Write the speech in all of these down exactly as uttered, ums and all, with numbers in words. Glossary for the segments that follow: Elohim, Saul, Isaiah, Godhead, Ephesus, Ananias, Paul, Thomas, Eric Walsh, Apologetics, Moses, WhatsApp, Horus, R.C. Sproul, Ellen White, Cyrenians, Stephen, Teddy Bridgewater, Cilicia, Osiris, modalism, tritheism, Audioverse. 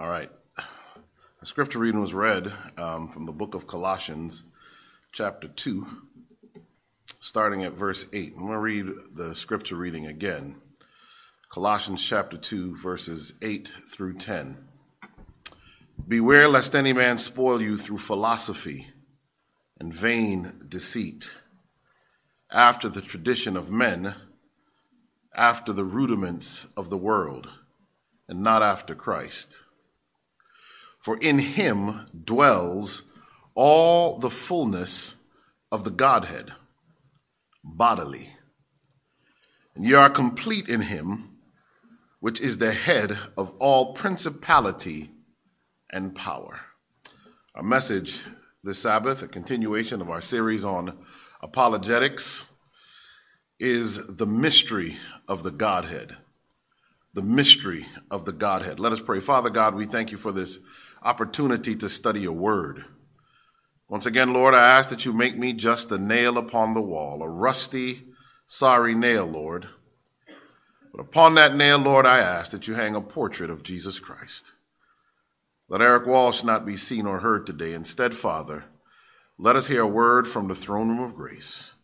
All right. The scripture reading was read um, from the book of Colossians, chapter two, starting at verse eight. I'm going to read the scripture reading again. Colossians chapter two, verses eight through ten. Beware lest any man spoil you through philosophy and vain deceit, after the tradition of men, after the rudiments of the world, and not after Christ. For in him dwells all the fullness of the Godhead bodily, and ye are complete in him, which is the head of all principality and power. Our message this Sabbath, a continuation of our series on apologetics, is the mystery of the Godhead. The mystery of the Godhead. Let us pray. Father God, we thank you for this opportunity to study your word. Once again, Lord, I ask that you make me just a nail upon the wall, a rusty, sorry nail, Lord. But upon that nail, Lord, I ask that you hang a portrait of Jesus Christ. Let Eric Walsh not be seen or heard today. Instead, Father, let us hear a word from the throne room of grace.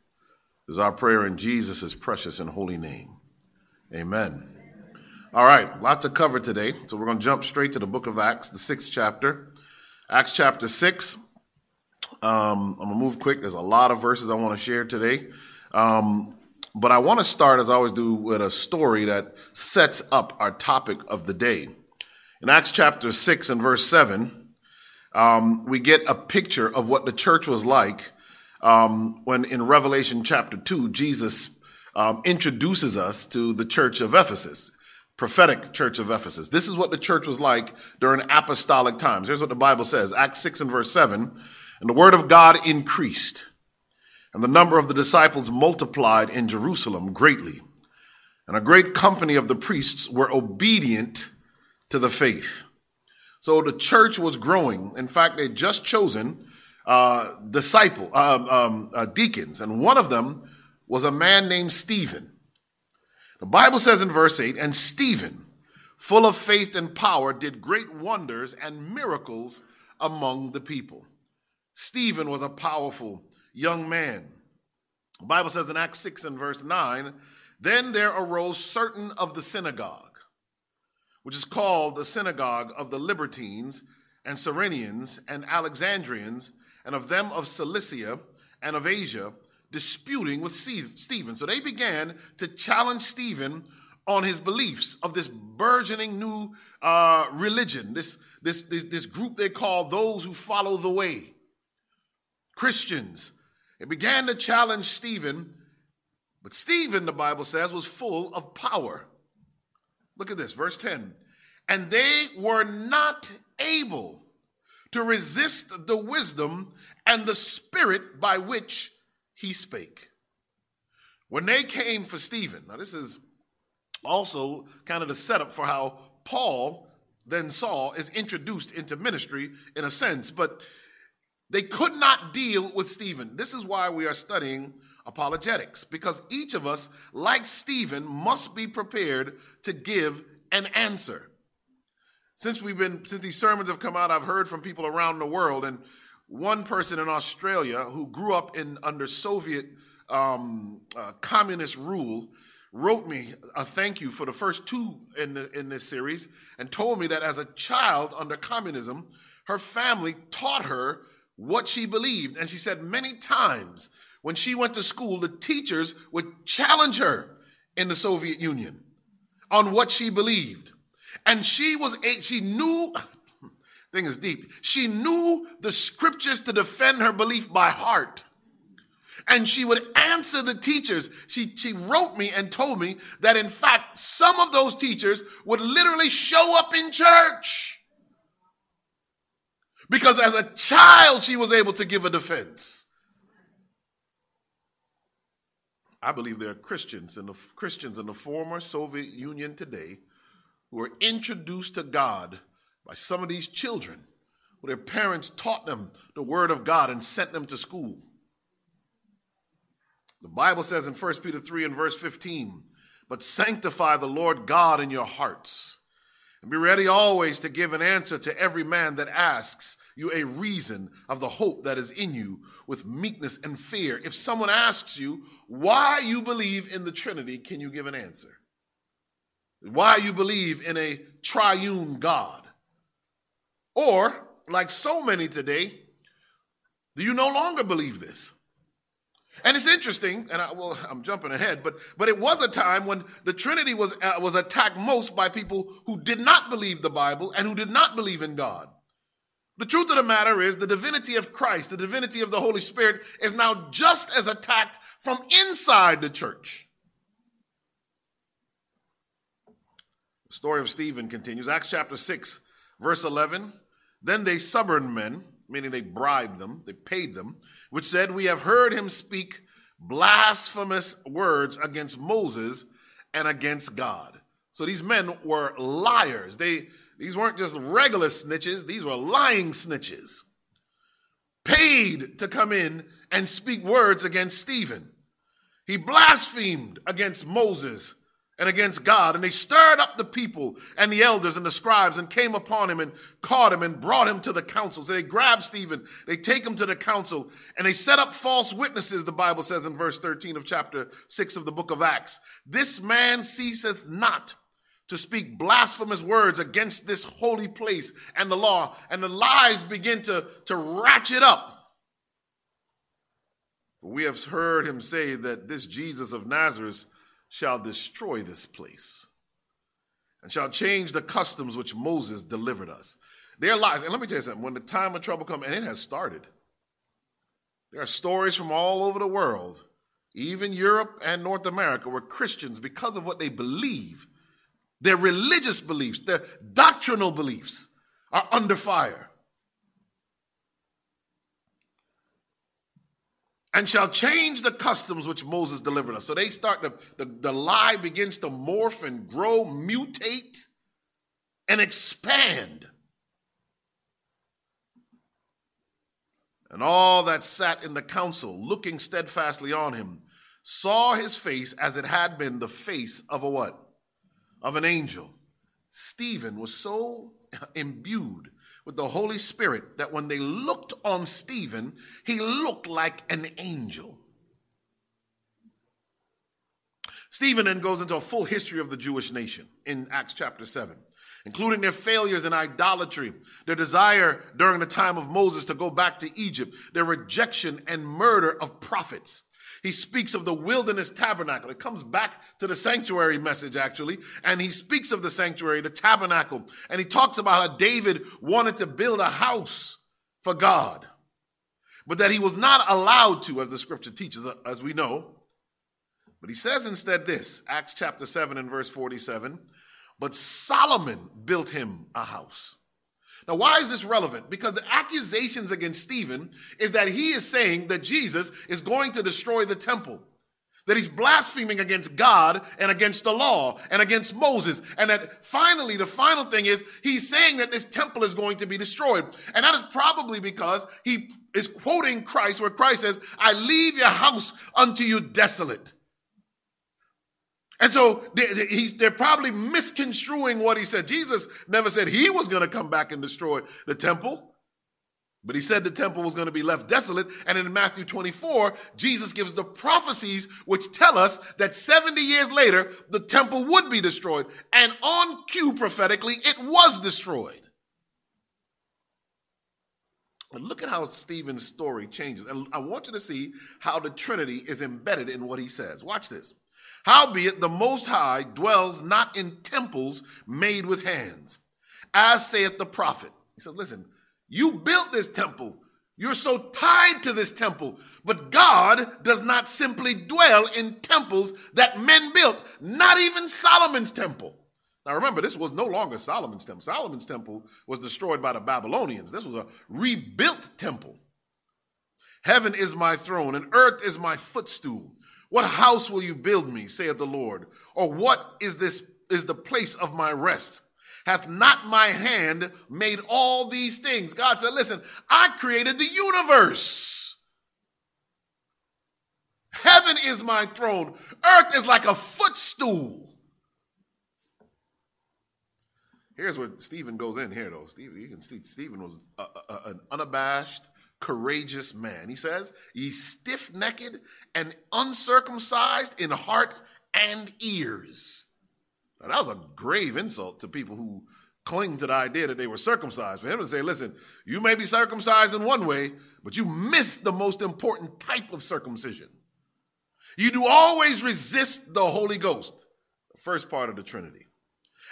This is our prayer in Jesus' precious and holy name. Amen. All right, a lot to cover today. So we're going to jump straight to the book of Acts, the sixth chapter. Acts chapter six. Um, I'm going to move quick. There's a lot of verses I want to share today. Um, but I want to start, as I always do, with a story that sets up our topic of the day. In Acts chapter six and verse seven, um, we get a picture of what the church was like um, when in Revelation chapter two, Jesus um, introduces us to the church of Ephesus, prophetic church of Ephesus. This is what the church was like during apostolic times. Here's what the Bible says, Acts six and verse seven, and the word of God increased, and the number of the disciples multiplied in Jerusalem greatly, and a great company of the priests were obedient to the faith. So the church was growing. In fact, they just chosen uh, disciple uh, um, uh, deacons, and one of them was a man named Stephen. The Bible says in verse eight, and Stephen, full of faith and power, did great wonders and miracles among the people. Stephen was a powerful young man. The Bible says in Acts six and verse nine, then there arose certain of the synagogue, which is called the synagogue of the Libertines and Cyrenians and Alexandrians, and of them of Cilicia and of Asia, disputing with Stephen. So they began to challenge Stephen on his beliefs of this burgeoning new uh, religion, this, this, this, this group they call those who follow the way, Christians. They began to challenge Stephen, but Stephen, the Bible says, was full of power. Look at this, verse ten. And they were not able to resist the wisdom and the spirit by which he spake. When they came for Stephen, now this is also kind of the setup for how Paul, then Saul, is introduced into ministry in a sense, but they could not deal with Stephen. This is why we are studying apologetics, because each of us, like Stephen, must be prepared to give an answer. Since we've been, since these sermons have come out, I've heard from people around the world, and one person in Australia who grew up in under Soviet um, uh, communist rule wrote me a thank you for the first two in the, in this series, and told me that as a child under communism, her family taught her what she believed, and she said many times, when she went to school, the teachers would challenge her in the Soviet Union on what she believed. And she was a, she knew, thing is deep, she knew the scriptures to defend her belief by heart. And she would answer the teachers. She, she wrote me and told me that, in fact, some of those teachers would literally show up in church, because as a child, she was able to give a defense. I believe there are Christians in the Christians in the former Soviet Union today who are introduced to God by some of these children, who their parents taught them the word of God and sent them to school. The Bible says in First Peter three and verse fifteen, but sanctify the Lord God in your hearts, And be ready always to give an answer to every man that asks you a reason of the hope that is in you with meekness and fear. If someone asks you why you believe in the Trinity, can you give an answer? Why you believe in a triune God? Or, like so many today, do you no longer believe this? And it's interesting, and I, well, I'm jumping ahead, but but it was a time when the Trinity was uh, was attacked most by people who did not believe the Bible and who did not believe in God. The truth of the matter is the divinity of Christ, the divinity of the Holy Spirit is now just as attacked from inside the church. The story of Stephen continues. Acts chapter six, verse eleven. Then they suborned men, meaning they bribed them, they paid them, which said, "We have heard him speak blasphemous words against Moses and against God." So these men were liars. They These weren't just regular snitches. These were lying snitches, paid to come in and speak words against Stephen. He blasphemed against Moses and against God, and they stirred up the people and the elders and the scribes and came upon him and caught him and brought him to the council. So they grab Stephen, they take him to the council, and they set up false witnesses, the Bible says in verse thirteen of chapter six of the book of Acts. "This man ceaseth not to speak blasphemous words against this holy place and the law." And the lies begin to, to ratchet up. "We have heard him say that this Jesus of Nazareth shall destroy this place and shall change the customs which Moses delivered us." Their lies, and let me tell you something, when the time of trouble comes, and it has started, there are stories from all over the world, even Europe and North America, where Christians, because of what they believe, their religious beliefs, their doctrinal beliefs are under fire. "And shall change the customs which Moses delivered us." So they start, to, the, the lie begins to morph and grow, mutate, and expand. "And all that sat in the council, looking steadfastly on him, saw his face as it had been the face of a" what? "Of an angel." Stephen was so imbued with the Holy Spirit that when they looked on Stephen, he looked like an angel. Stephen then goes into a full history of the Jewish nation in Acts chapter seven, including their failures in idolatry, their desire during the time of Moses to go back to Egypt, their rejection and murder of prophets. He speaks of the wilderness tabernacle. It comes back to the sanctuary message, actually. And he speaks of the sanctuary, the tabernacle. And he talks about how David wanted to build a house for God, but that he was not allowed to, as the scripture teaches, as we know. But he says instead this, Acts chapter seven and verse forty-seven, "But Solomon built him a house." Now, why is this relevant? Because the accusations against Stephen is that he is saying that Jesus is going to destroy the temple, that he's blaspheming against God and against the law and against Moses, and that finally, the final thing is he's saying that this temple is going to be destroyed. And that is probably because he is quoting Christ where Christ says, "I leave your house unto you desolate." And so they're probably misconstruing what he said. Jesus never said he was going to come back and destroy the temple, but he said the temple was going to be left desolate. And in Matthew twenty-four, Jesus gives the prophecies which tell us that seventy years later, the temple would be destroyed. And on cue, prophetically, it was destroyed. But look at how Stephen's story changes. And I want you to see how the Trinity is embedded in what he says. Watch this. "Howbeit the Most High dwells not in temples made with hands, as saith the prophet." He says, listen, you built this temple. You're so tied to this temple. But God does not simply dwell in temples that men built, not even Solomon's temple. Now remember, this was no longer Solomon's temple. Solomon's temple was destroyed by the Babylonians. This was a rebuilt temple. "Heaven is my throne and earth is my footstool. What house will you build me, saith the Lord? Or what is this is the place of my rest? Hath not my hand made all these things?" God said, listen, I created the universe. Heaven is my throne. Earth is like a footstool. Here's where Stephen goes in here, though. Stephen, you can see Stephen was a, a, an unabashed, courageous man. He says, ye stiff-necked and uncircumcised in heart and ears. Now, that was a grave insult to people who cling to the idea that they were circumcised. For him to say, listen, you may be circumcised in one way, but you missed the most important type of circumcision. You do always resist the Holy Ghost, the first part of the Trinity.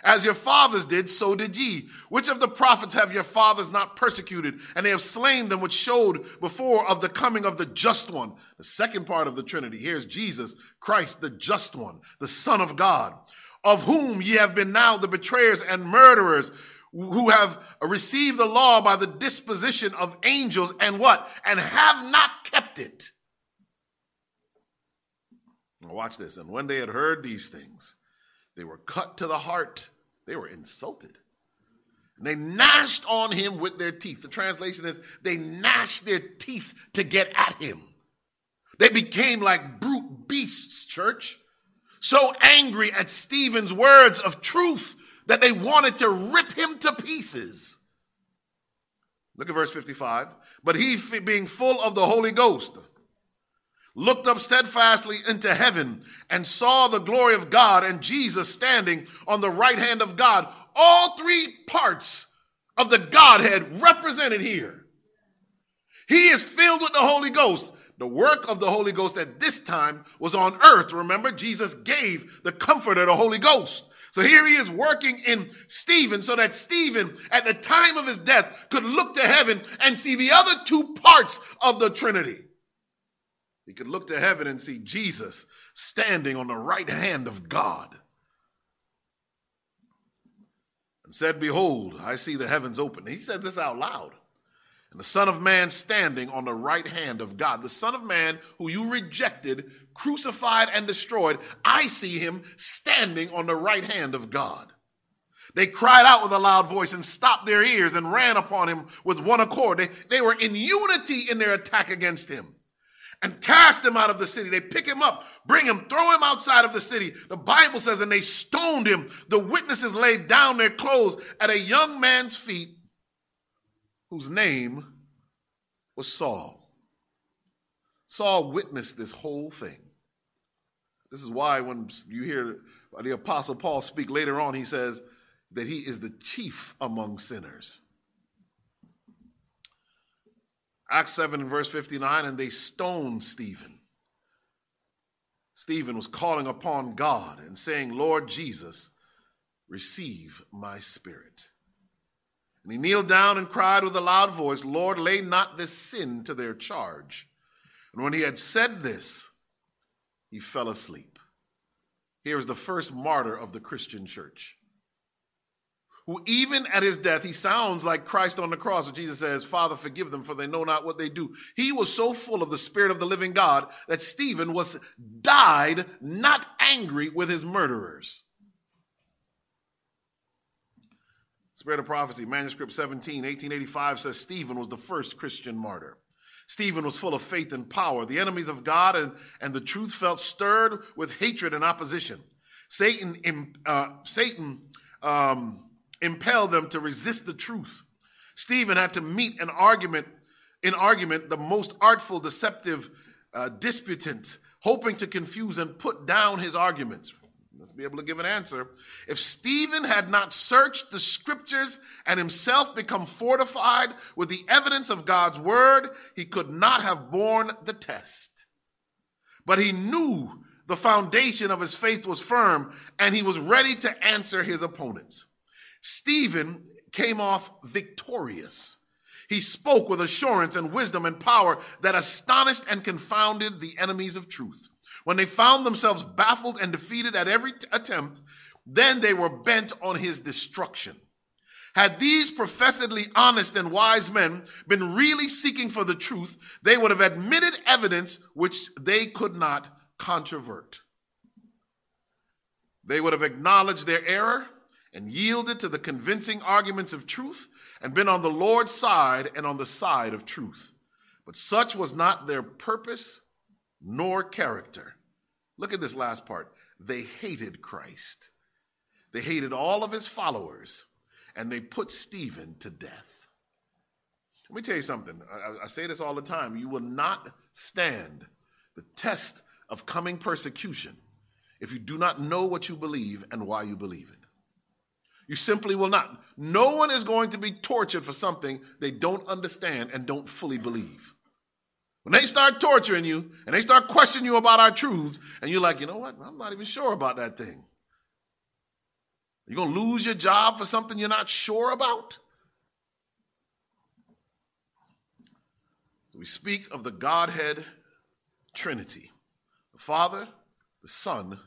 As your fathers did, so did ye. Which of the prophets have your fathers not persecuted? And they have slain them which showed before of the coming of the Just One. The second part of the Trinity. Here's Jesus Christ, the Just One, the Son of God, of whom ye have been now the betrayers and murderers, who have received the law by the disposition of angels, and what? And have not kept it. Now watch this. And when they had heard these things, they were cut to the heart. They were insulted. And they gnashed on him with their teeth. The translation is, they gnashed their teeth to get at him. They became like brute beasts, church. So angry at Stephen's words of truth that they wanted to rip him to pieces. Look at verse fifty-five. But he, being full of the Holy Ghost, looked up steadfastly into heaven and saw the glory of God and Jesus standing on the right hand of God. All three parts of the Godhead represented here. He is filled with the Holy Ghost. The work of the Holy Ghost at this time was on earth. Remember, Jesus gave the comforter, the Holy Ghost. So here he is working in Stephen so that Stephen, at the time of his death, could look to heaven and see the other two parts of the Trinity. He could look to heaven and see Jesus standing on the right hand of God. And said, behold, I see the heavens open. He said this out loud. And the Son of Man standing on the right hand of God. The Son of Man who you rejected, crucified and destroyed. I see him standing on the right hand of God. They cried out with a loud voice and stopped their ears and ran upon him with one accord. They, they were in unity in their attack against him. And cast him out of the city. They pick him up, bring him, throw him outside of the city. The Bible says, and they stoned him. The witnesses laid down their clothes at a young man's feet whose name was Saul. Saul witnessed this whole thing. This is why when you hear the Apostle Paul speak later on, he says that he is the chief among sinners. Acts seven and verse fifty-nine, and they stoned Stephen. Stephen was calling upon God and saying, Lord Jesus, receive my spirit. And he kneeled down and cried with a loud voice, Lord, lay not this sin to their charge. And when he had said this, he fell asleep. Here is the first martyr of the Christian church, who even at his death, he sounds like Christ on the cross, where Jesus says, Father, forgive them, for they know not what they do. He was so full of the Spirit of the living God that Stephen was died not angry with his murderers. Spirit of Prophecy, Manuscript seventeen, eighteen eighty-five, says Stephen was the first Christian martyr. Stephen was full of faith and power. The enemies of God and, and the truth felt stirred with hatred and opposition. Satan, uh, Satan, um, impel them to resist the truth. Stephen had to meet an argument, in argument, the most artful, deceptive uh, disputant, hoping to confuse and put down his arguments. Must be able to give an answer. If Stephen had not searched the scriptures and himself become fortified with the evidence of God's word, he could not have borne the test. But he knew the foundation of his faith was firm, and he was ready to answer his opponents. Stephen came off victorious. He spoke with assurance and wisdom and power that astonished and confounded the enemies of truth. When they found themselves baffled and defeated at every t- attempt, then they were bent on his destruction. Had these professedly honest and wise men been really seeking for the truth, they would have admitted evidence which they could not controvert. They would have acknowledged their error and yielded to the convincing arguments of truth, and been on the Lord's side and on the side of truth. But such was not their purpose nor character. Look at this last part. They hated Christ. They hated all of his followers. and they put Stephen to death. Let me tell you something. I, I say this all the time. You will not stand the test of coming persecution if you do not know what you believe and why you believe it. You simply will not. No one is going to be tortured for something they don't understand and don't fully believe. When they start torturing you and they start questioning you about our truths, and you're like, you know what? I'm not even sure about that thing. You're going to lose your job for something you're not sure about? So we speak of the Godhead Trinity, the Father, the Son,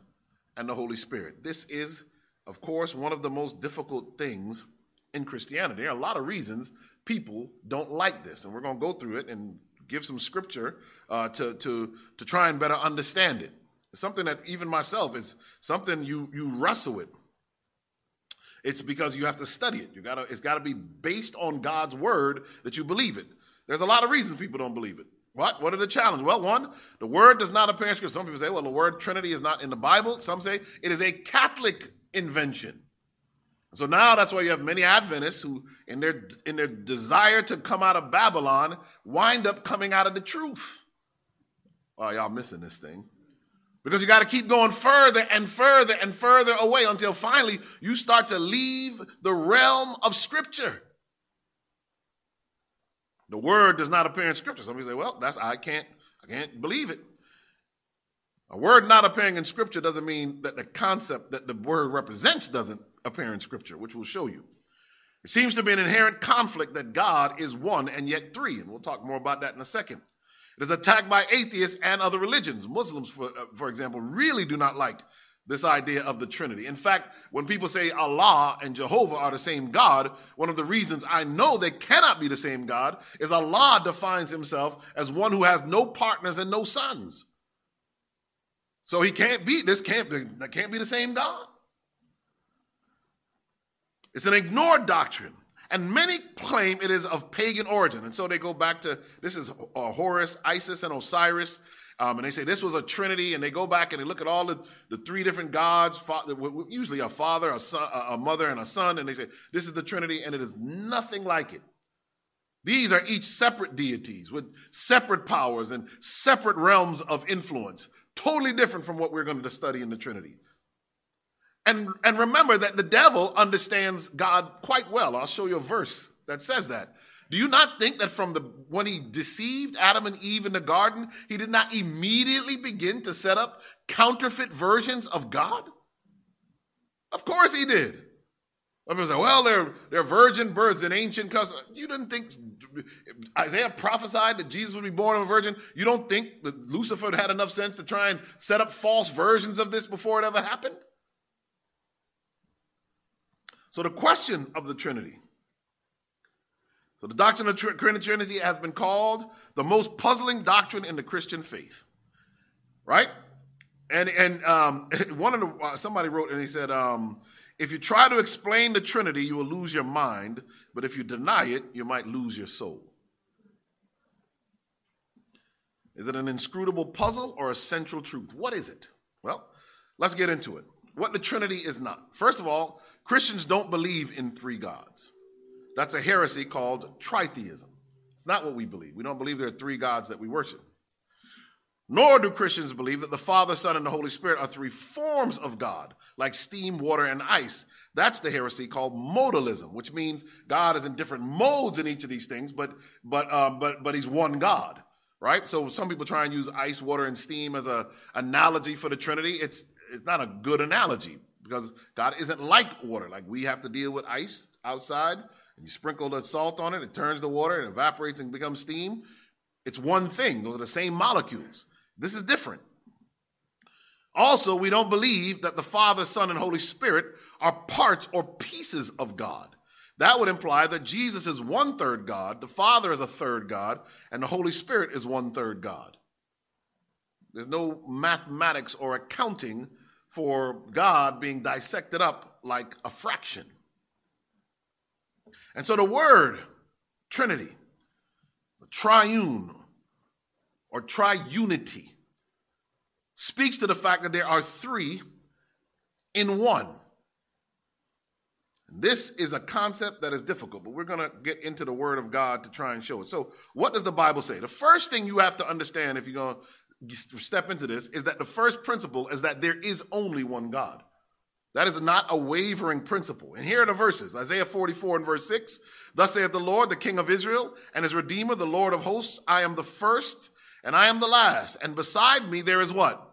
and the Holy Spirit. This is, of course, one of the most difficult things in Christianity. There are a lot of reasons people don't like this, and we're going to go through it and give some scripture uh, to, to, to try and better understand it. It's something that even myself, is something you, you wrestle with. It's because you have to study it. You gotta, it's got to be based on God's word that you believe it. There's a lot of reasons people don't believe it. What? What are the challenges? Well, one, the word does not appear in Scripture. Some people say, well, the word Trinity is not in the Bible. Some say it is a Catholic invention. So now that's why you have many Adventists who, in their in their desire to come out of Babylon, wind up coming out of the truth. Oh, y'all missing this thing. Because you got to keep going further and further and further away until finally you start to leave the realm of Scripture. The word does not appear in Scripture. Some people say, well, that's I can't, I can't believe it. A word not appearing in Scripture doesn't mean that the concept that the word represents doesn't appear in Scripture, which we'll show you. It seems to be an inherent conflict that God is one and yet three, and we'll talk more about that in a second. It is attacked by atheists and other religions. Muslims, for, for example, really do not like this idea of the Trinity. In fact, when people say Allah and Jehovah are the same God, one of the reasons I know they cannot be the same God is Allah defines himself as one who has no partners and no sons. So he can't be, this can't, that can't be the same God. It's an ignored doctrine, and many claim it is of pagan origin. And so they go back to, this is Horus, Isis, and Osiris. Um, and they say this was a trinity, and they go back and they look at all the, the three different gods, father, usually a father, a son, a mother, and a son, and they say this is the Trinity, and it is nothing like it. These are each separate deities with separate powers and separate realms of influence, totally different from what we're going to study in the Trinity. And, and remember that the devil understands God quite well. I'll show you a verse that says that. Do you not think that from the when he deceived Adam and Eve in the garden, he did not immediately begin to set up counterfeit versions of God? Of course he did. People say, well, they're, they're virgin births and ancient customs. You didn't think Isaiah prophesied that Jesus would be born of a virgin? You don't think that Lucifer had enough sense to try and set up false versions of this before it ever happened? So the question of the Trinity. So the doctrine of Trinity has been called the most puzzling doctrine in the Christian faith, right? And and um, one of the uh, somebody wrote and he said, um, if you try to explain the Trinity, you will lose your mind, but if you deny it, you might lose your soul. Is it an inscrutable puzzle or a central truth? What is it? Well, let's get into it. What the Trinity is not. First of all, Christians don't believe in three gods. That's a heresy called tritheism. It's not what we believe. We don't believe there are three gods that we worship. Nor do Christians believe that the Father, Son, and the Holy Spirit are three forms of God, like steam, water, and ice. That's the heresy called modalism, which means God is in different modes in each of these things, but but um, but but he's one God, right? So some people try and use ice, water, and steam as an analogy for the Trinity. It's it's not a good analogy because God isn't like water. Like we have to deal with ice outside. And you sprinkle the salt on it, it turns the water, it evaporates and becomes steam. It's one thing. Those are the same molecules. This is different. Also, we don't believe that the Father, Son, and Holy Spirit are parts or pieces of God. That would imply that Jesus is one-third God, the Father is a third God, and the Holy Spirit is one-third God. There's no mathematics or accounting for God being dissected up like a fraction. And so the word Trinity, triune, or triunity, speaks to the fact that there are three in one. This is a concept that is difficult, but we're going to get into the word of God to try and show it. So what does the Bible say? The first thing you have to understand if you're going to step into this is that the first principle is that there is only one God. That is not a wavering principle. And here are the verses. Isaiah forty-four and verse six. Thus saith the Lord, the King of Israel, and his Redeemer, the Lord of hosts. I am the first and I am the last. And beside me there is what?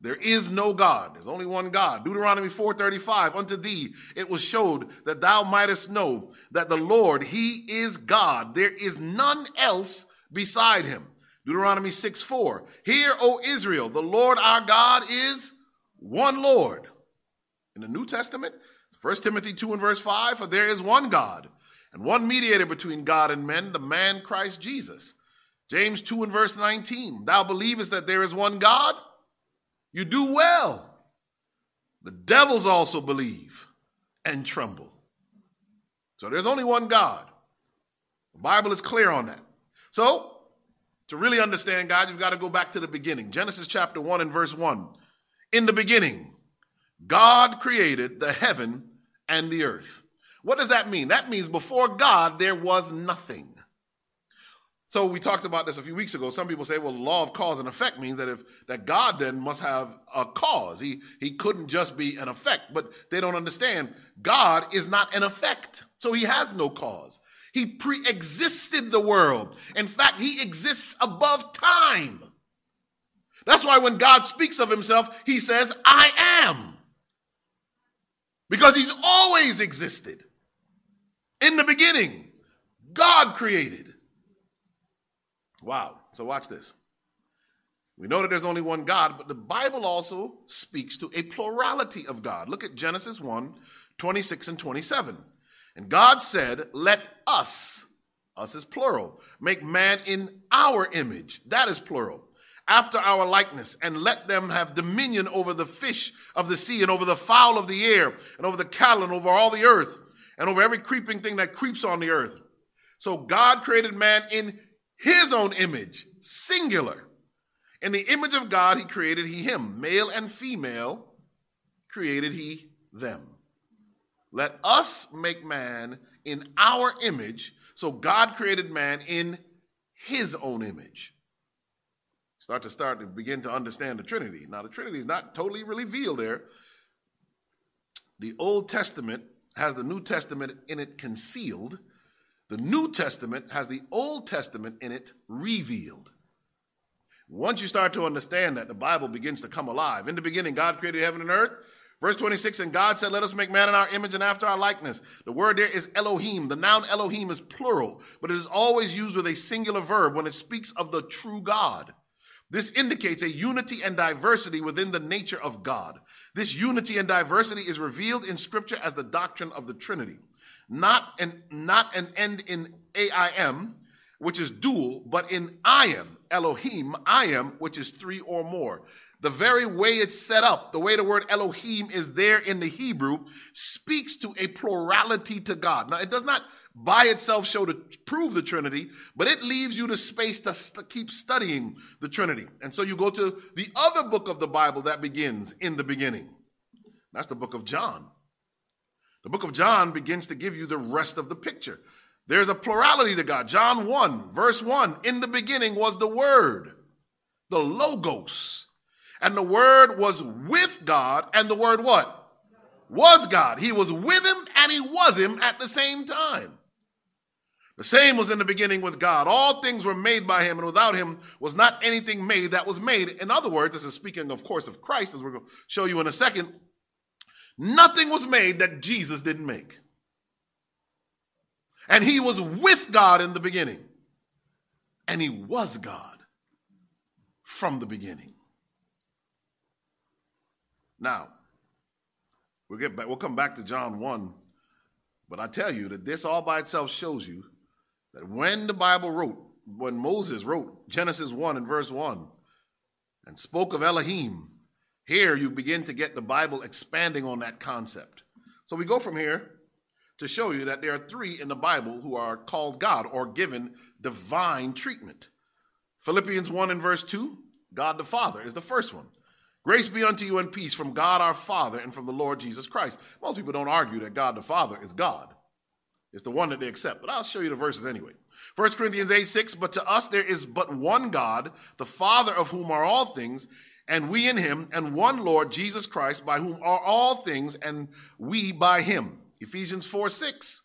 There is no God. There's only one God. Deuteronomy four thirty-five, unto thee it was showed that thou mightest know that the Lord, he is God. There is none else beside him. Deuteronomy six four, hear, O Israel, the Lord our God is one Lord. In the New Testament, First Timothy two and verse five, for there is one God and one mediator between God and men, the man Christ Jesus. James two and verse nineteen, thou believest that there is one God? You do well. The devils also believe and tremble. So there's only one God. The Bible is clear on that. So to really understand God, you've got to go back to the beginning. Genesis chapter one and verse one. In the beginning, God created the heaven and the earth. What does that mean? That means before God, there was nothing. So we talked about this a few weeks ago. Some people say, well, the law of cause and effect means that if that God then must have a cause. He, he couldn't just be an effect, but they don't understand. God is not an effect, so he has no cause. He pre-existed the world. In fact, he exists above time. That's why when God speaks of himself, he says, I am. Because he's always existed. In the beginning, God created. Wow. So watch this. We know that there's only one God, but the Bible also speaks to a plurality of God. Look at Genesis one, twenty-six and twenty-seven. And God said, let us, us is plural, make man in our image. That is plural. After our likeness, and let them have dominion over the fish of the sea and over the fowl of the air and over the cattle and over all the earth and over every creeping thing that creeps on the earth. So God created man in his own image, singular. In the image of God, he created he him. Male and female created he them. Let us make man in our image. So God created man in his own image. Start to start to begin to understand the Trinity. Now, the Trinity is not totally revealed there. The Old Testament has the New Testament in it concealed. The New Testament has the Old Testament in it revealed. Once you start to understand that, the Bible begins to come alive. In the beginning, God created heaven and earth. Verse twenty-six, and God said, let us make man in our image and after our likeness. The word there is Elohim. The noun Elohim is plural, but it is always used with a singular verb when it speaks of the true God. This indicates a unity and diversity within the nature of God. This unity and diversity is revealed in Scripture as the doctrine of the Trinity. Not an, not an end in A I M, which is dual, but in I am, Elohim, I am, which is three or more. The very way it's set up, the way the word Elohim is there in the Hebrew, speaks to a plurality to God. Now, it does not by itself show to prove the Trinity, but it leaves you the space to st- keep studying the Trinity. And so you go to the other book of the Bible that begins in the beginning. That's the book of John. The book of John begins to give you the rest of the picture. There's a plurality to God. John one, verse one, in the beginning was the Word, the Logos. And the Word was with God, and the Word what? Was God. He was with him, and he was him at the same time. The same was in the beginning with God. All things were made by him, and without him was not anything made that was made. In other words, this is speaking, of course, of Christ, as we're going to show you in a second. Nothing was made that Jesus didn't make. And he was with God in the beginning. And he was God from the beginning. Now, we'll get back, we'll come back to John one. But I tell you that this all by itself shows you that when the Bible wrote, when Moses wrote Genesis one and verse one and spoke of Elohim, here you begin to get the Bible expanding on that concept. So we go from here to show you that there are three in the Bible who are called God or given divine treatment. Philippians one and verse two, God the Father is the first one. Grace be unto you and peace from God our Father and from the Lord Jesus Christ. Most people don't argue that God the Father is God. It's the one that they accept, but I'll show you the verses anyway. First Corinthians eight six, but to us there is but one God, the Father of whom are all things, and we in him, and one Lord Jesus Christ, by whom are all things, and we by him. Ephesians four six,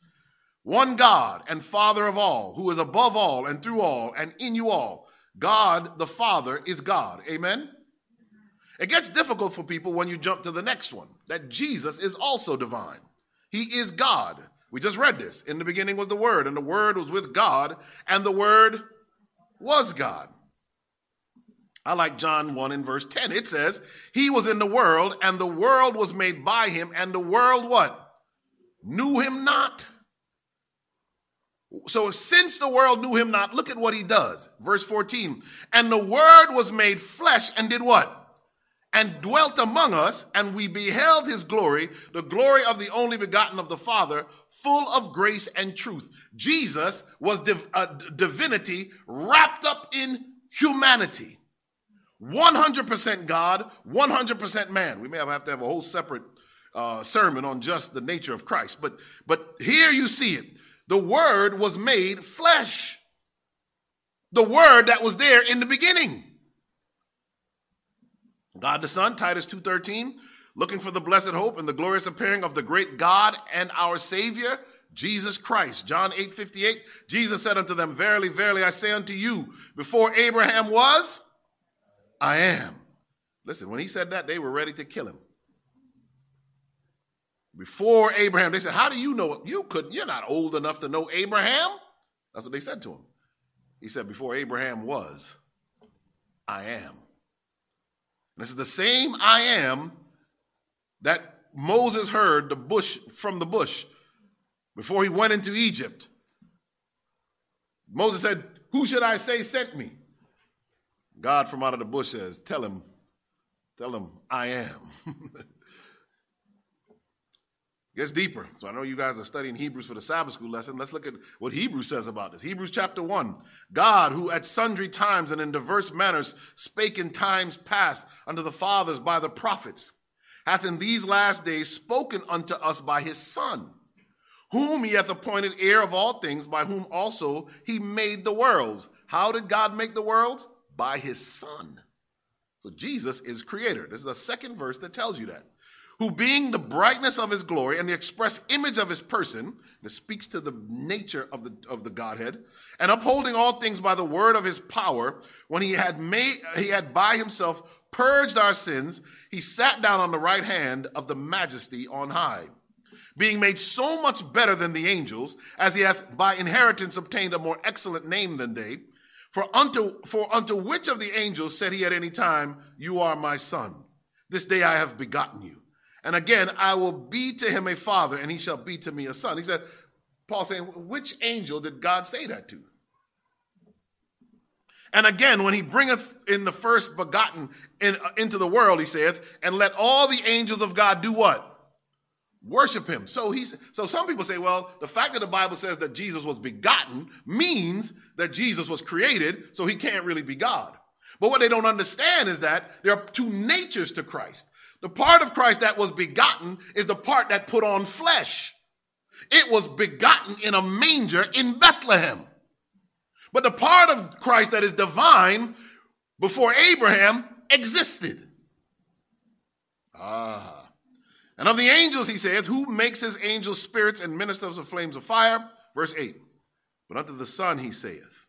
one God and Father of all, who is above all and through all and in you all. God the Father is God. Amen? It gets difficult for people when you jump to the next one, that Jesus is also divine. He is God. We just read this. In the beginning was the Word, and the Word was with God, and the Word was God. I like John one in verse ten. It says, he was in the world, and the world was made by him, and the world what? Knew him not. So since the world knew him not, look at what he does. Verse fourteen, and the Word was made flesh and did what? And dwelt among us, and we beheld his glory, the glory of the only begotten of the Father, full of grace and truth. Jesus was div- uh, divinity wrapped up in humanity. one hundred percent God, one hundred percent man. We may have to have a whole separate uh, sermon on just the nature of Christ, but, but here you see it. The Word was made flesh. The Word that was there in the beginning. God the Son, Titus two thirteen, looking for the blessed hope and the glorious appearing of the great God and our Savior, Jesus Christ. John eight fifty-eight, Jesus said unto them, verily, verily, I say unto you, before Abraham was, I am. Listen, when he said that, they were ready to kill him. Before Abraham, they said, how do you know it? You couldn't, you're not old enough to know Abraham. That's what they said to him. He said, before Abraham was, I am. This is the same I am that Moses heard the bush from the bush before he went into Egypt. Moses said, who should I say sent me? God from out of the bush says, tell him, tell him I am. Gets deeper. So I know you guys are studying Hebrews for the Sabbath school lesson. Let's look at what Hebrews says about this. Hebrews chapter one. God, who at sundry times and in diverse manners spake in times past unto the fathers by the prophets, hath in these last days spoken unto us by his Son, whom he hath appointed heir of all things, by whom also he made the worlds. How did God make the worlds? By his Son. So Jesus is creator. This is the second verse that tells you that. Who being the brightness of his glory and the express image of his person, that speaks to the nature of the, of the Godhead, and upholding all things by the word of his power, when he had made, he had by himself purged our sins, he sat down on the right hand of the majesty on high, being made so much better than the angels, as he hath by inheritance obtained a more excellent name than they. For unto, for unto which of the angels said he at any time, you are my son, this day I have begotten you. And again, I will be to him a father, and he shall be to me a son. He said, Paul saying, which angel did God say that to? And again, when he bringeth in the first begotten in, uh, into the world, he saith, and let all the angels of God do what? Worship him. So he's, so some people say, well, the fact that the Bible says that Jesus was begotten means that Jesus was created, so he can't really be God. But what they don't understand is that there are two natures to Christ. The part of Christ that was begotten is the part that put on flesh. It was begotten in a manger in Bethlehem. But the part of Christ that is divine before Abraham existed. Ah. And of the angels, he saith, who makes his angels spirits and ministers of flames of fire? Verse eight. But unto the Son he saith,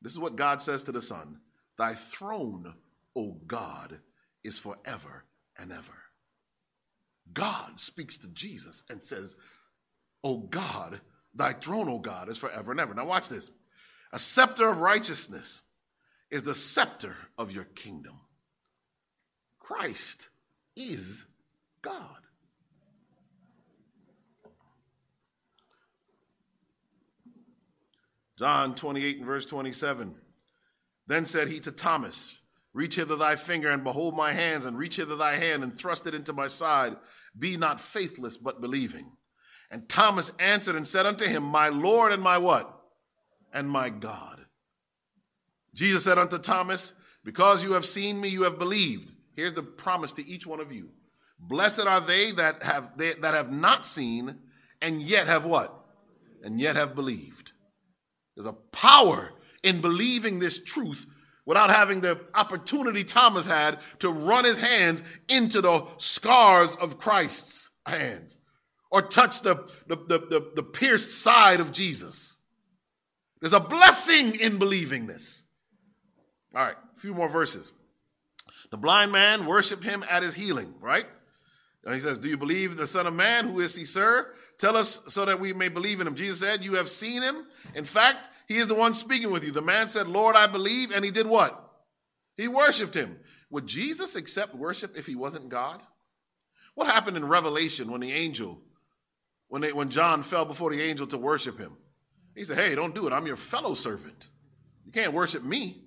this is what God says to the Son, thy throne, O God, is forever and ever. God speaks to Jesus and says, O God, thy throne, O God, is forever and ever. Now watch this. A scepter of righteousness is the scepter of your kingdom. Christ is God. John twenty-eight and verse twenty-seven. Then said he to Thomas, reach hither thy finger and behold my hands, and reach hither thy hand and thrust it into my side. Be not faithless, but believing. And Thomas answered and said unto him, my Lord and my what? And my God. Jesus said unto Thomas, because you have seen me, you have believed. Here's the promise to each one of you. Blessed are they that have they, that have not seen and yet have what? And yet have believed. There's a power in believing this truth without having the opportunity Thomas had to run his hands into the scars of Christ's hands or touch the, the, the, the, the pierced side of Jesus. There's a blessing in believing this. All right, a few more verses. The blind man worshiped him at his healing, right? And he says, do you believe the Son of Man? Who is he, sir? Tell us so that we may believe in him. Jesus said, you have seen him. In fact, he is the one speaking with you. The man said, Lord, I believe. And he did what? He worshiped him. Would Jesus accept worship if he wasn't God? What happened in Revelation when the angel, when, they, when John fell before the angel to worship him? He said, hey, don't do it. I'm your fellow servant. You can't worship me.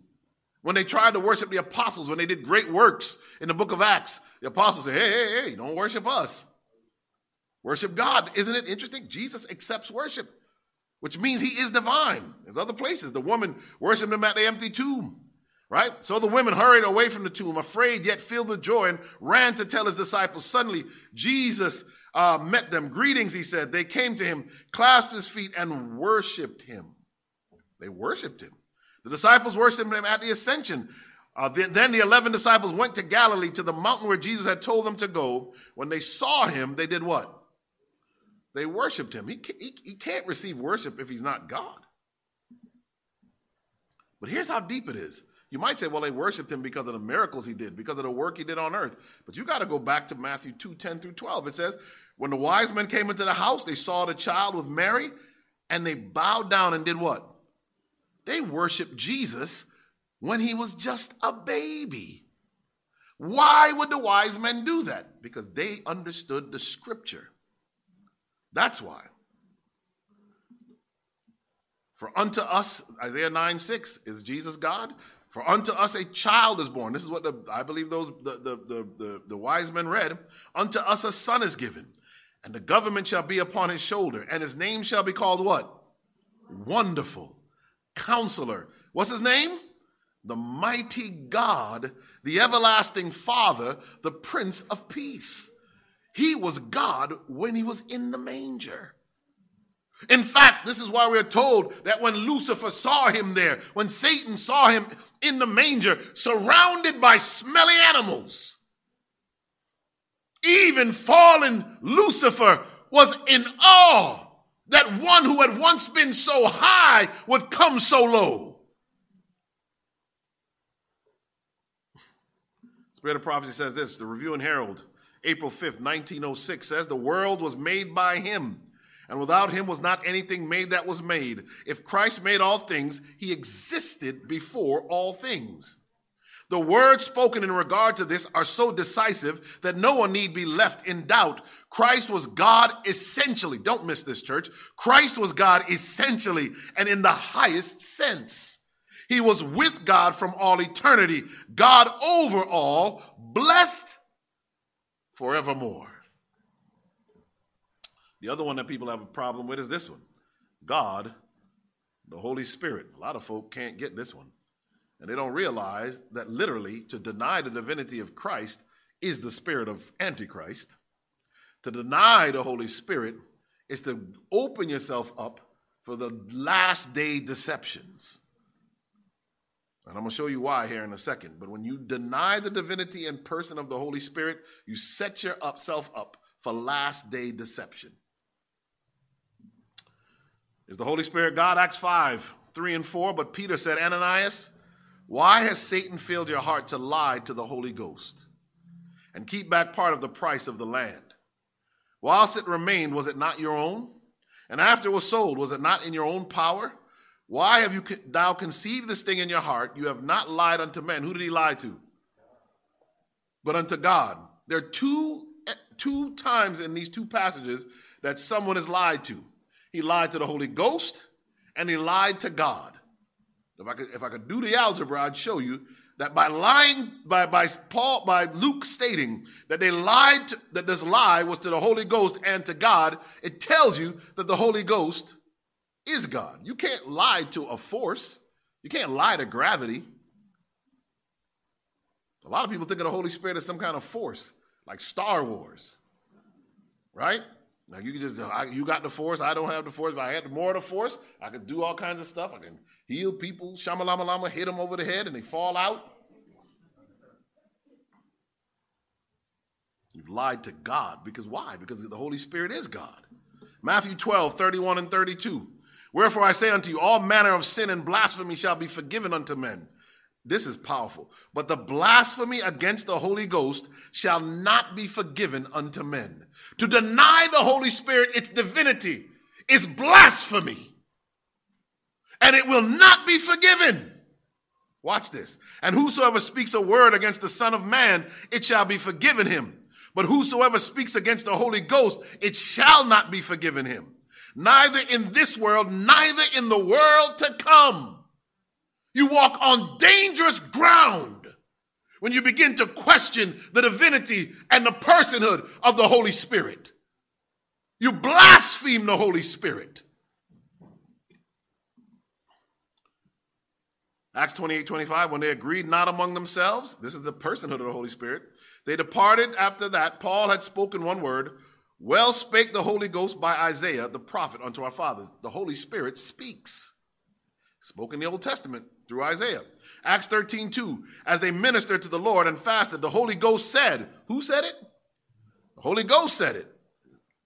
When they tried to worship the apostles, when they did great works in the book of Acts, the apostles said, hey, hey, hey, don't worship us. Worship God. Isn't it interesting? Jesus accepts worship, which means he is divine. There's other places. The woman worshiped him at the empty tomb, right? So the women hurried away from the tomb, afraid yet filled with joy, and ran to tell his disciples. Suddenly, Jesus uh, met them. Greetings, he said. They came to him, clasped his feet, and worshiped him. They worshiped him. The disciples worshiped him at the ascension. Uh, the, then the eleven disciples went to Galilee, to the mountain where Jesus had told them to go. When they saw him, they did what? They worshiped him. He, he, he can't receive worship if he's not God. But here's how deep it is. You might say, well, they worshiped him because of the miracles he did, because of the work he did on earth. But you got to go back to Matthew two, ten through twelve. It says, when the wise men came into the house, they saw the child with Mary, and they bowed down and did what? They worshiped Jesus when he was just a baby. Why would the wise men do that? Because they understood the scripture. That's why. For unto us, Isaiah nine six, is Jesus God? For unto us a child is born. This is what the, I believe those the, the, the, the, the wise men read. Unto us a son is given, and the government shall be upon his shoulder, and his name shall be called what? Wonderful. Counselor. What's his name? The mighty God, the everlasting Father, the Prince of Peace. He was God when he was in the manger. In fact, this is why we're told that when Lucifer saw him there, when Satan saw him in the manger, surrounded by smelly animals, even fallen Lucifer was in awe that one who had once been so high would come so low. Spirit of Prophecy says this, the Review and Herald, April fifth, nineteen oh six says, the world was made by him, and without him was not anything made that was made. If Christ made all things, he existed before all things. The words spoken in regard to this are so decisive that no one need be left in doubt. Christ was God essentially. Don't miss this, church. Christ was God essentially and in the highest sense. He was with God from all eternity, God over all, blessed forevermore. The other one that people have a problem with is this one. God, the Holy Spirit. A lot of folk can't get this one. And they don't realize that literally to deny the divinity of Christ is the spirit of Antichrist. To deny the Holy Spirit is to open yourself up for the last day deceptions. And I'm going to show you why here in a second. But when you deny the divinity and person of the Holy Spirit, you set yourself up for last day deception. Is the Holy Spirit God? Acts five, three and four. But Peter said, Ananias, why has Satan filled your heart to lie to the Holy Ghost and keep back part of the price of the land? Whilst it remained, was it not your own? And after it was sold, was it not in your own power? Why have you thou conceived this thing in your heart? You have not lied unto men. Who did he lie to? But unto God. There are two, two times in these two passages that someone is lied to. He lied to the Holy Ghost and he lied to God. If I could, if I could do the algebra, I'd show you that by lying, by by Paul, by Luke stating that they lied, to, that this lie was to the Holy Ghost and to God. It tells you that the Holy Ghost is God. You can't lie to a force. You can't lie to gravity. A lot of people think of the Holy Spirit as some kind of force, like Star Wars, right? Like you can just, I, you got the force, I don't have the force. If I had more of the force, I could do all kinds of stuff. I can heal people, shamalama-lama, hit them over the head and they fall out. You've lied to God. Because why? Because the Holy Spirit is God. Matthew twelve, thirty-one and thirty-two. Wherefore I say unto you, all manner of sin and blasphemy shall be forgiven unto men. This is powerful. But the blasphemy against the Holy Ghost shall not be forgiven unto men. To deny the Holy Spirit its divinity is blasphemy, and it will not be forgiven. Watch this. And whosoever speaks a word against the Son of Man, it shall be forgiven him. But whosoever speaks against the Holy Ghost, it shall not be forgiven him. Neither in this world, neither in the world to come. You walk on dangerous ground when you begin to question the divinity and the personhood of the Holy Spirit. You blaspheme the Holy Spirit. Acts twenty-eight, twenty-five, when they agreed not among themselves, this is the personhood of the Holy Spirit, they departed after that. Paul had spoken one word, well spake the Holy Ghost by Isaiah, the prophet unto our fathers. The Holy Spirit speaks. Spoke in the Old Testament through Isaiah. Acts thirteen, two, as they ministered to the Lord and fasted, the Holy Ghost said, who said it? The Holy Ghost said it.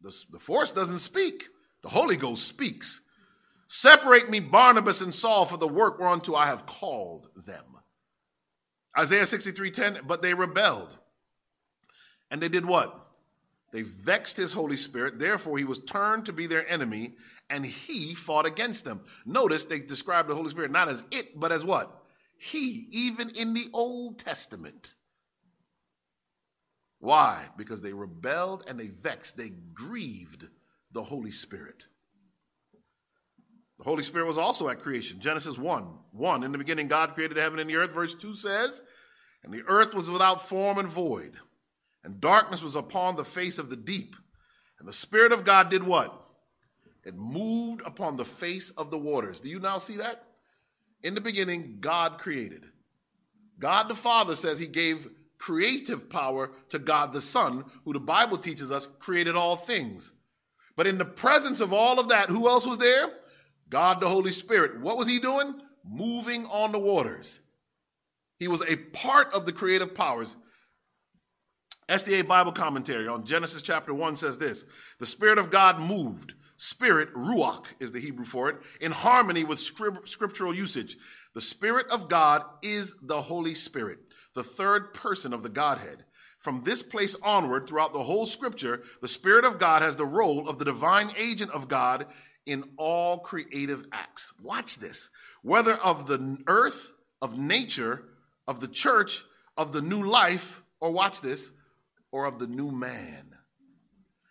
The, the force doesn't speak. The Holy Ghost speaks. Separate me, Barnabas and Saul, for the work whereunto I have called them. Isaiah sixty-three, ten, but they rebelled. And they did what? They vexed his Holy Spirit. Therefore, he was turned to be their enemy, and he fought against them. Notice they describe the Holy Spirit not as it, but as what? He, even in the Old Testament. Why? Because they rebelled and they vexed. They grieved the Holy Spirit. The Holy Spirit was also at creation. Genesis one, one, in the beginning, God created the heaven and the earth. Verse two says, and the earth was without form and void, and darkness was upon the face of the deep. And the Spirit of God did what? It moved upon the face of the waters. Do you now see that? In the beginning, God created. God the Father says he gave creative power to God the Son, who the Bible teaches us created all things. But in the presence of all of that, who else was there? God the Holy Spirit. What was he doing? Moving on the waters. He was a part of the creative powers. S D A Bible commentary on Genesis chapter one says this, the Spirit of God moved, Spirit, ruach is the Hebrew for it, in harmony with scrib- scriptural usage. The Spirit of God is the Holy Spirit, the third person of the Godhead. From this place onward, throughout the whole scripture, the Spirit of God has the role of the divine agent of God in all creative acts. Watch this. Whether of the earth, of nature, of the church, of the new life, or watch this, or of the new man.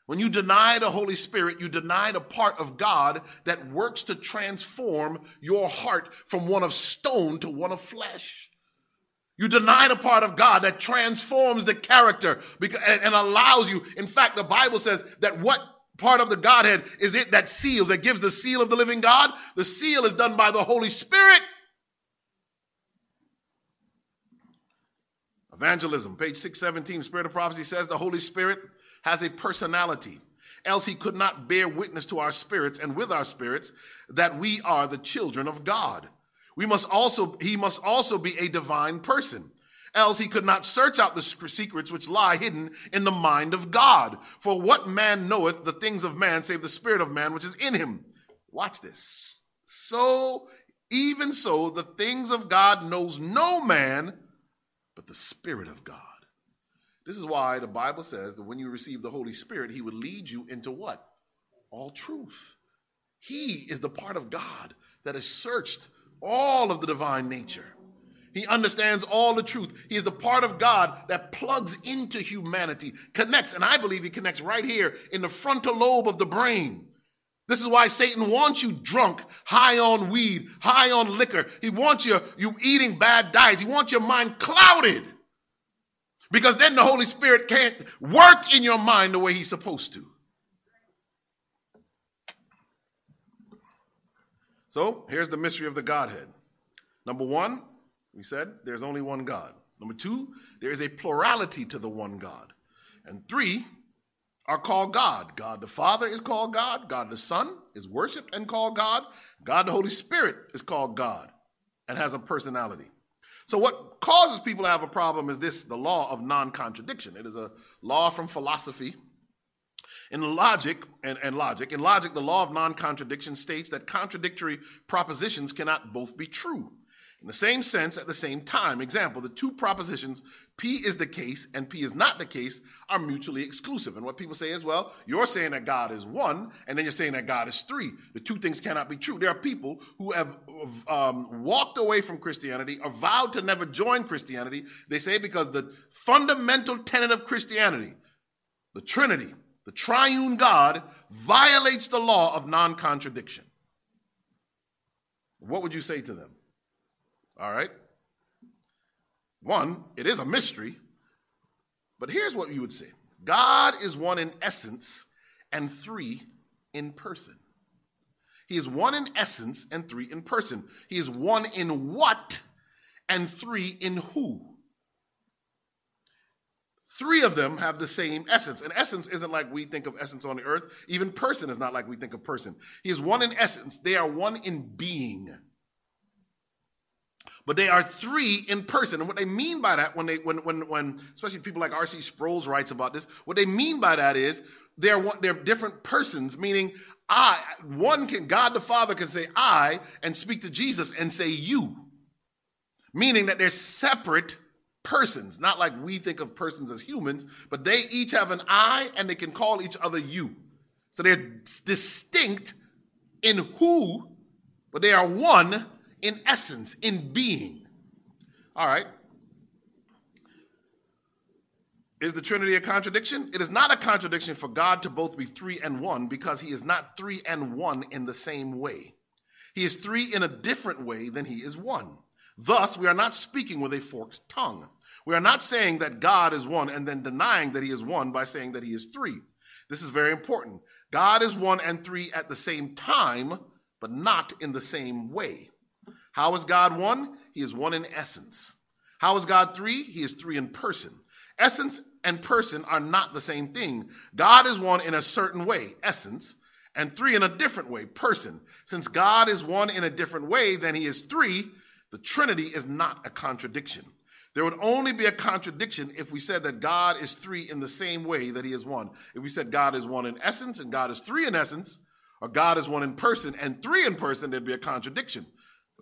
When you deny the Holy Spirit, you deny the part of God that works to transform your heart from one of stone to one of flesh. You deny the part of God that transforms the character and allows you. In fact, the Bible says that what part of the Godhead is it that seals, that gives the seal of the living God? The seal is done by the Holy Spirit. Evangelism, page six seventeen, Spirit of Prophecy says the Holy Spirit has a personality, else he could not bear witness to our spirits and with our spirits that we are the children of God. We must also, he must also be a divine person, else he could not search out the secrets which lie hidden in the mind of God. For what man knoweth the things of man save the spirit of man which is in him? Watch this. So, even so, the things of God knows no man but the Spirit of God. This is why the Bible says that when you receive the Holy Spirit, he would lead you into what? All truth. He is the part of God that has searched all of the divine nature. He understands all the truth. He is the part of God that plugs into humanity, connects, and I believe he connects right here in the frontal lobe of the brain. This is why Satan wants you drunk, high on weed, high on liquor. He wants you, you eating bad diets. He wants your mind clouded. Because then the Holy Spirit can't work in your mind the way he's supposed to. So here's the mystery of the Godhead. Number one, we said there's only one God. Number two, there is a plurality to the one God. And three are called God. God the Father is called God. God the Son is worshiped and called God. God the Holy Spirit is called God and has a personality. So what causes people to have a problem is this, the law of non-contradiction. It is a law from philosophy. In logic, and, and logic, in logic, the law of non-contradiction states that contradictory propositions cannot both be true. In the same sense, at the same time. Example, the two propositions, P is the case and P is not the case, are mutually exclusive. And what people say is, well, you're saying that God is one, and then you're saying that God is three. The two things cannot be true. There are people who have um, walked away from Christianity or vowed to never join Christianity, they say, because the fundamental tenet of Christianity, the Trinity, the triune God, violates the law of non-contradiction. What would you say to them? All right. One, it is a mystery, but here's what you would say. God is one in essence and three in person. He is one in essence and three in person. He is one in what and three in who. Three of them have the same essence. And essence isn't like we think of essence on the earth. Even person is not like we think of person. He is one in essence. They are one in being. But they are three in person. And what they mean by that, when they, when, when, when, especially people like R C Sproul writes about this, what they mean by that is they're one, they're different persons, meaning I, one can, God the Father can say I and speak to Jesus and say you, meaning that they're separate persons, not like we think of persons as humans, but they each have an I and they can call each other you. So they're distinct in who, but they are one in essence, in being. All right. Is the Trinity a contradiction? It is not a contradiction for God to both be three and one, because he is not three and one in the same way. He is three in a different way than he is one. Thus, we are not speaking with a forked tongue. We are not saying that God is one and then denying that he is one by saying that he is three. This is very important. God is one and three at the same time, but not in the same way. How is God one? He is one in essence. How is God three? He is three in person. Essence and person are not the same thing. God is one in a certain way, essence, and three in a different way, person. Since God is one in a different way than he is three, the Trinity is not a contradiction. There would only be a contradiction if we said that God is three in the same way that he is one. If we said God is one in essence and God is three in essence, or God is one in person and three in person, there'd be a contradiction.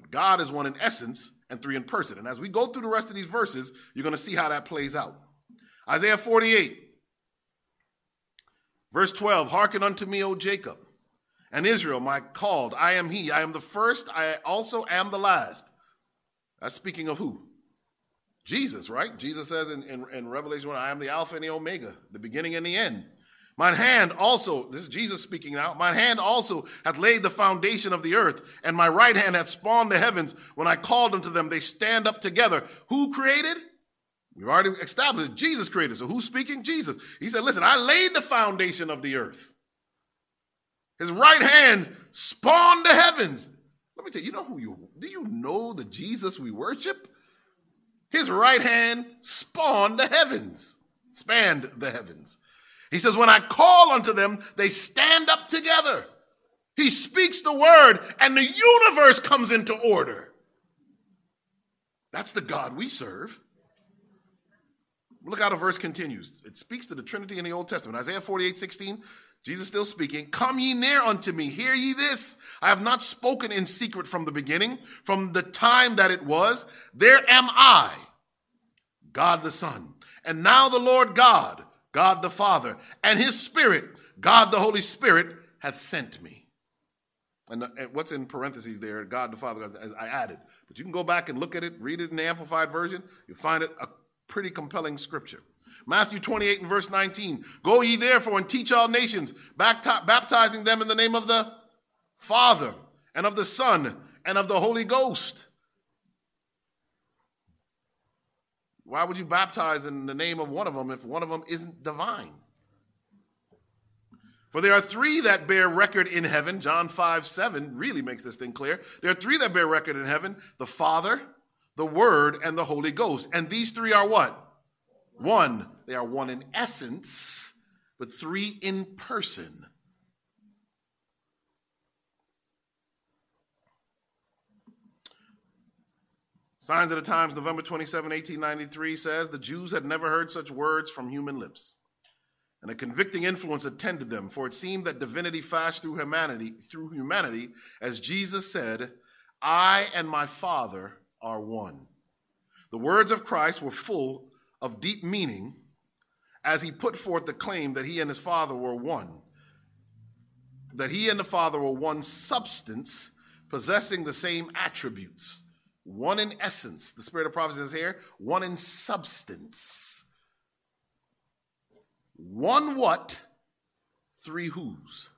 But God is one in essence and three in person. And as we go through the rest of these verses, you're going to see how that plays out. Isaiah forty-eight, verse twelve, hearken unto me, O Jacob, and Israel, my called. I am he. I am the first. I also am the last. That's speaking of who? Jesus, right? Jesus says in, in, in Revelation one, I am the Alpha and the Omega, the beginning and the end. Mine hand also, this is Jesus speaking now, mine hand also hath laid the foundation of the earth, and my right hand hath spawned the heavens. When I called unto them, they stand up together. Who created? We've already established Jesus created. So who's speaking? Jesus. He said, listen, I laid the foundation of the earth. His right hand spawned the heavens. Let me tell you, you know who you, do you know the Jesus we worship? His right hand spawned the heavens, spanned the heavens. He says, when I call unto them, they stand up together. He speaks the word and the universe comes into order. That's the God we serve. Look how the verse continues. It speaks to the Trinity in the Old Testament. Isaiah forty-eight sixteen, Jesus still speaking. Come ye near unto me, hear ye this. I have not spoken in secret from the beginning, from the time that it was. There am I, God the Son, and now the Lord God, God the Father, and his Spirit, God the Holy Spirit, hath sent me. And, the, and what's in parentheses there, God the Father, as I added. But you can go back and look at it, read it in the Amplified Version. You'll find it a pretty compelling scripture. Matthew twenty-eight and verse nineteen. Go ye therefore and teach all nations, baptizing them in the name of the Father, and of the Son, and of the Holy Ghost. Why would you baptize in the name of one of them if one of them isn't divine? For there are three that bear record in heaven. John five seven really makes this thing clear. There are three that bear record in heaven, the Father, the Word, and the Holy Ghost. And these three are what? One. They are one in essence, but three in person. Signs of the Times, November twenty-seventh, eighteen ninety-three says, the Jews had never heard such words from human lips, and a convicting influence attended them, for it seemed that divinity flashed through humanity, through humanity, as Jesus said, I and my Father are one. The words of Christ were full of deep meaning as he put forth the claim that he and his Father were one, that he and the Father were one substance, possessing the same attributes. One in essence, the spirit of prophecy is here, one in substance. One what, three who's.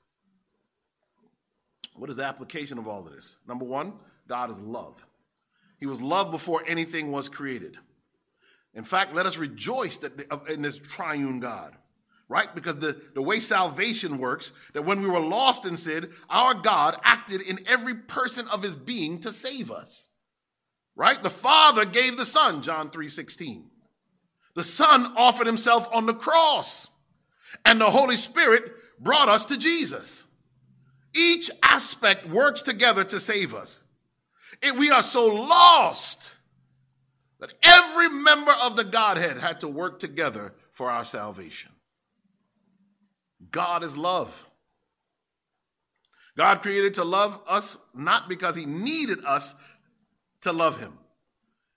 What is the application of all of this? Number one, God is love. He was love before anything was created. In fact, let us rejoice that the, in this triune God, right? Because the, the way salvation works, that when we were lost in sin, our God acted in every person of his being to save us. Right? The Father gave the Son, John three sixteen. The Son offered himself on the cross, and the Holy Spirit brought us to Jesus. Each aspect works together to save us. It, we are so lost that every member of the Godhead had to work together for our salvation. God is love. God created to love us not because he needed us to love him.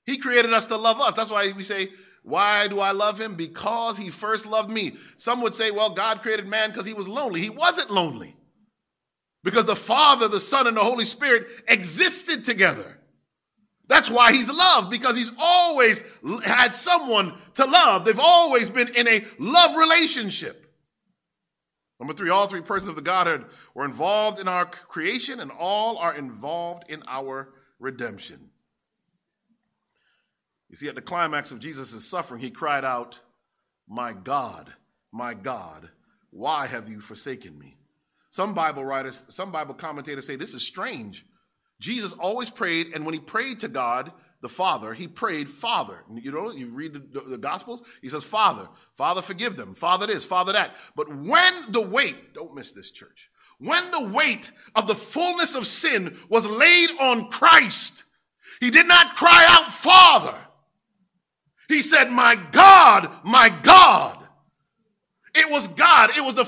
He created us to love us. That's why we say, why do I love him? Because he first loved me. Some would say, well, God created man because he was lonely. He wasn't lonely, because the Father, the Son, and the Holy Spirit existed together. That's why he's loved, because he's always had someone to love. They've always been in a love relationship. Number three, all three persons of the Godhead were involved in our creation, and all are involved in our redemption. You see, at the climax of Jesus' suffering, he cried out, my God, my God, why have you forsaken me? Some Bible writers, some Bible commentators say this is strange. Jesus always prayed, and when he prayed to God, the Father, he prayed, Father. You know, you read the, the Gospels, he says, Father, Father, forgive them, Father this, Father that. But when the weight, don't miss this, church, when the weight of the fullness of sin was laid on Christ, he did not cry out, Father. He said, my God, my God. It was God. It was the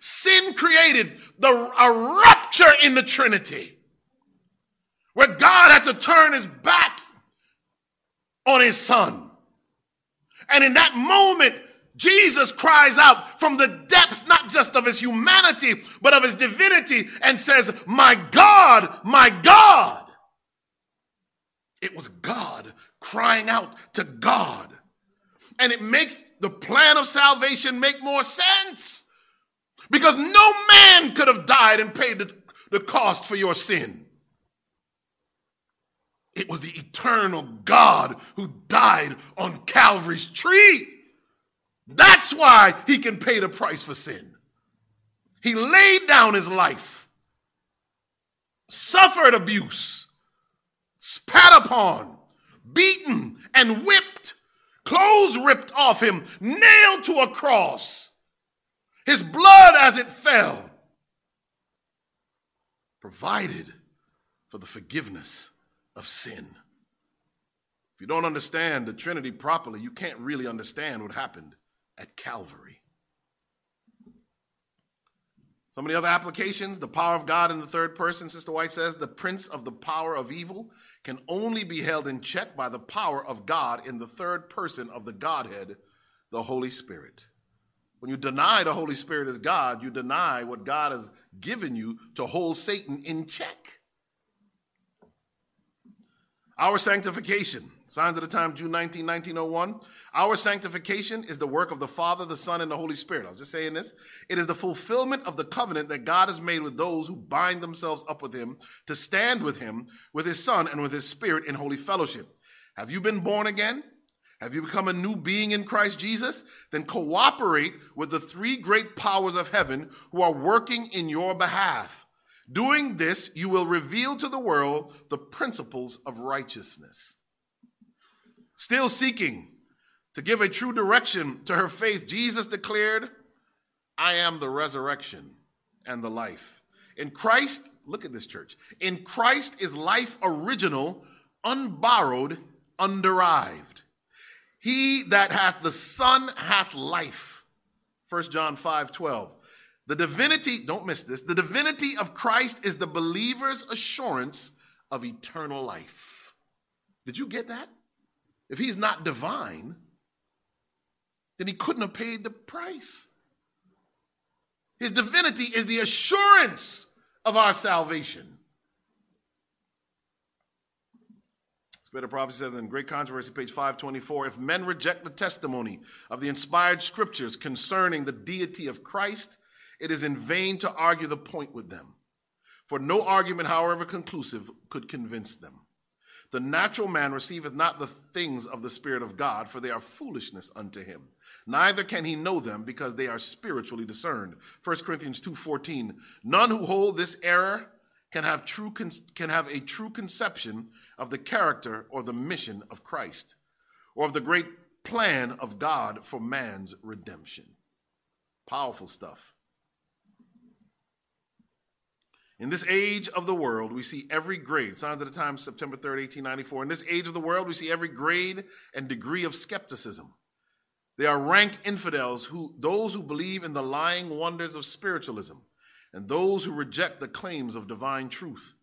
sin created the, a rupture in the Trinity, where God had to turn his back on his Son. And in that moment, Jesus cries out from the depths, not just of his humanity, but of his divinity, and says, my God, my God. It was God crying out to God. And it makes the plan of salvation make more sense, because no man could have died and paid the, the cost for your sin. It was the eternal God who died on Calvary's tree. That's why he can pay the price for sin. He laid down his life, suffered abuse, spat upon, beaten and whipped, clothes ripped off him, nailed to a cross, his blood as it fell, provided for the forgiveness of sin. If you don't understand the Trinity properly, you can't really understand what happened at Calvary. Some of the other applications, the power of God in the third person, Sister White says, the prince of the power of evil can only be held in check by the power of God in the third person of the Godhead, the Holy Spirit. When you deny the Holy Spirit as God, you deny what God has given you to hold Satan in check. Our sanctification. Signs of the Time, June nineteenth, nineteen oh one. Our sanctification is the work of the Father, the Son, and the Holy Spirit. I was just saying this. It is the fulfillment of the covenant that God has made with those who bind themselves up with him to stand with him, with his Son, and with his Spirit in holy fellowship. Have you been born again? Have you become a new being in Christ Jesus? Then cooperate with the three great powers of heaven who are working in your behalf. Doing this, you will reveal to the world the principles of righteousness. Still seeking to give a true direction to her faith, Jesus declared, I am the resurrection and the life. In Christ, look at this, church. In Christ is life original, unborrowed, underived. He that hath the Son hath life. First John five twelve. The divinity, don't miss this, the divinity of Christ is the believer's assurance of eternal life. Did you get that? If he's not divine, then he couldn't have paid the price. His divinity is the assurance of our salvation. Spirit of Prophecy says in Great Controversy, page five twenty-four, if men reject the testimony of the inspired scriptures concerning the deity of Christ, it is in vain to argue the point with them, for no argument, however conclusive, could convince them. The natural man receiveth not the things of the Spirit of God, for they are foolishness unto him. Neither can he know them, because they are spiritually discerned. First Corinthians two fourteen. None who hold this error can have true can have a true conception of the character or the mission of Christ, or of the great plan of God for man's redemption. Powerful stuff. In this age of the world, we see every grade. Signs of the Times, September third, eighteen ninety-four. In this age of the world, we see every grade and degree of skepticism. They are rank infidels, who those who believe in the lying wonders of spiritualism, and those who reject the claims of divine truth.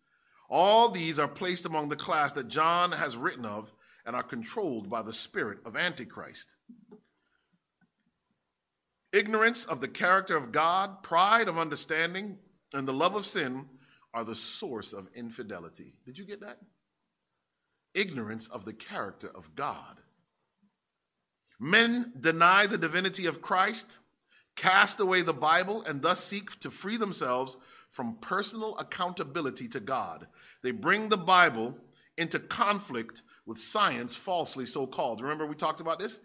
All these are placed among the class that John has written of and are controlled by the spirit of Antichrist. Ignorance of the character of God, pride of understanding, and the love of sin are the source of infidelity. Did you get that? Ignorance of the character of God. Men deny the divinity of Christ, cast away the Bible, and thus seek to free themselves from personal accountability to God. They bring the Bible into conflict with science falsely so-called. Remember we talked about this?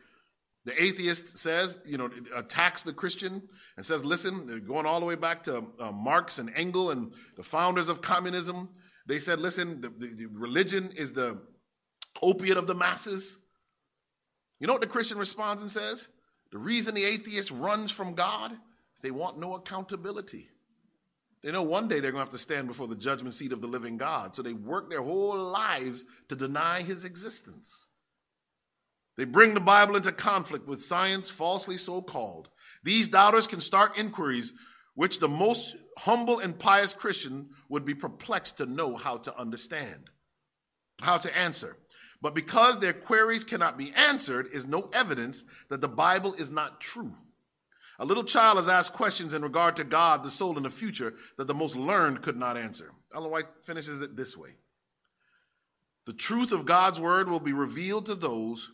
The atheist says, you know, attacks the Christian and says, listen, they're going all the way back to uh, Marx and Engel and the founders of communism. They said, listen, the, the, the religion is the opiate of the masses. You know what the Christian responds and says? The reason the atheist runs from God is they want no accountability. They know one day they're going to have to stand before the judgment seat of the living God. So they work their whole lives to deny his existence. They bring the Bible into conflict with science falsely so-called. These doubters can start inquiries which the most humble and pious Christian would be perplexed to know how to understand, how to answer. But because their queries cannot be answered is no evidence that the Bible is not true. A little child is asked questions in regard to God, the soul, and the future that the most learned could not answer. Ellen White finishes it this way. The truth of God's word will be revealed to those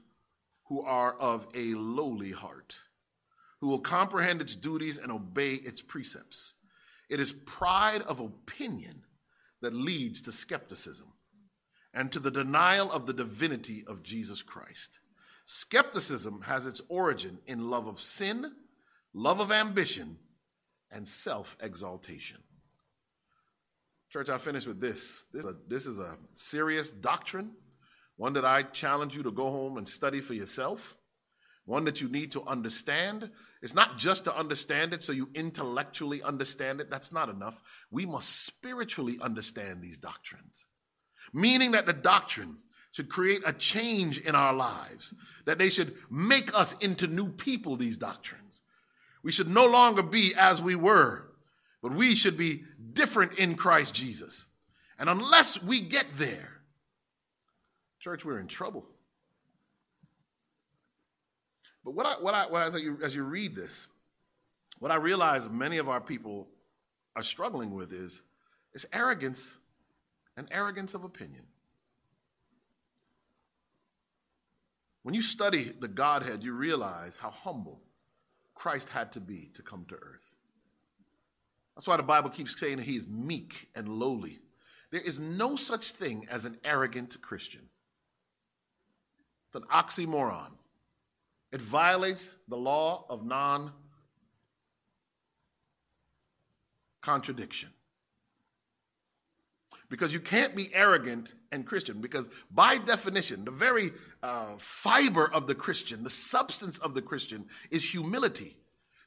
who are of a lowly heart, who will comprehend its duties and obey its precepts. It is pride of opinion that leads to skepticism and to the denial of the divinity of Jesus Christ. Skepticism has its origin in love of sin, love of ambition, and self-exaltation. Church, I'll finish with this. This is a, this is a serious doctrine. One that I challenge you to go home and study for yourself. One that you need to understand. It's not just to understand it so you intellectually understand it. That's not enough. We must spiritually understand these doctrines. Meaning that the doctrine should create a change in our lives. That they should make us into new people, these doctrines. We should no longer be as we were, but we should be different in Christ Jesus. And unless we get there, church, we're in trouble. But what I, what I, what I, as you, as you read this, what I realize many of our people are struggling with is, is arrogance and arrogance of opinion. When you study the Godhead, you realize how humble Christ had to be to come to earth. That's why the Bible keeps saying that he is meek and lowly. There is no such thing as an arrogant Christian. It's an oxymoron. It violates the law of non-contradiction. because you can't be arrogant and Christian, because by definition, the very uh, fiber of the Christian, the substance of the Christian is humility,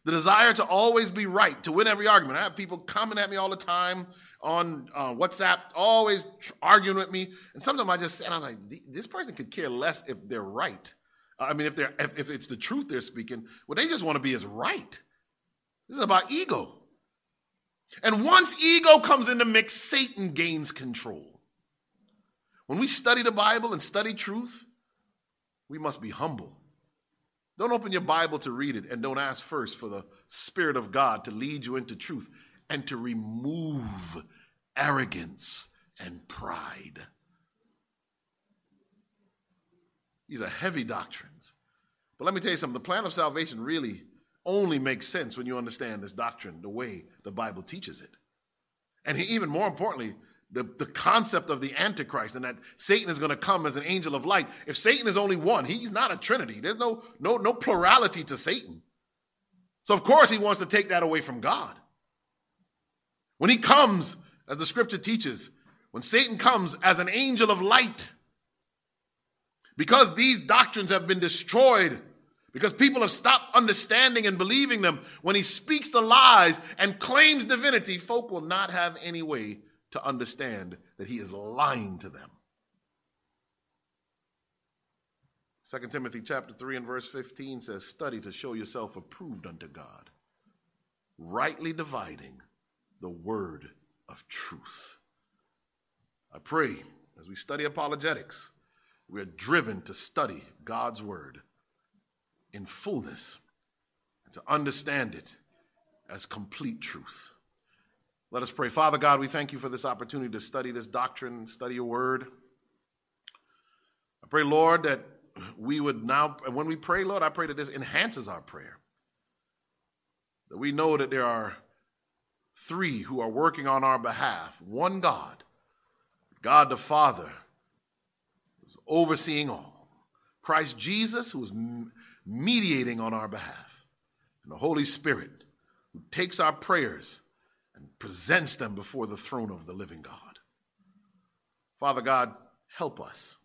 the desire to always be right, to win every argument. I have people coming at me all the time on uh, WhatsApp, always arguing with me. And sometimes I just say, and I'm like, this person could care less if they're right. I mean, if they're if, if it's the truth they're speaking, what they just want to be is right. This is about ego. And once ego comes in the mix, Satan gains control. When we study the Bible and study truth, we must be humble. Don't open your Bible to read it, and don't ask first for the Spirit of God to lead you into truth and to remove arrogance and pride. These are heavy doctrines. But let me tell you something. The plan of salvation really only makes sense when you understand this doctrine, the way the Bible teaches it. And even more importantly, the, the concept of the Antichrist, and that Satan is going to come as an angel of light. If Satan is only one, he's not a trinity. There's no, no, no plurality to Satan. So of course he wants to take that away from God. When he comes, as the scripture teaches, when Satan comes as an angel of light, because these doctrines have been destroyed, because people have stopped understanding and believing them, when he speaks the lies and claims divinity, folk will not have any way to understand that he is lying to them. Second Timothy chapter three and verse fifteen says, study to show yourself approved unto God, rightly dividing the word of truth. I pray as we study apologetics, we are driven to study God's word in fullness, and to understand it as complete truth. Let us pray. Father God, we thank you for this opportunity to study this doctrine, study your word. I pray, Lord, that we would now, and when we pray, Lord, I pray that this enhances our prayer, that we know that there are three who are working on our behalf, one God, God the Father, overseeing all, Christ Jesus, who is mediating on our behalf, and the Holy Spirit, who takes our prayers and presents them before the throne of the living God. Father God, help us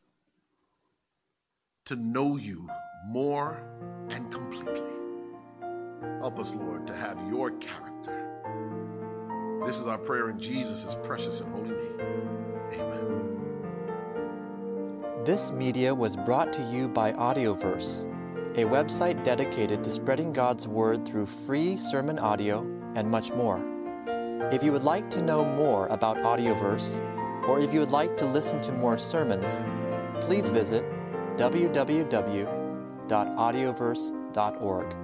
to know you more and completely. Help us, Lord, to have your character. This is our prayer in Jesus' precious and holy name. Amen. This media was brought to you by Audioverse, a website dedicated to spreading God's Word through free sermon audio and much more. If you would like to know more about Audioverse, or if you would like to listen to more sermons, please visit w w w dot audioverse dot org.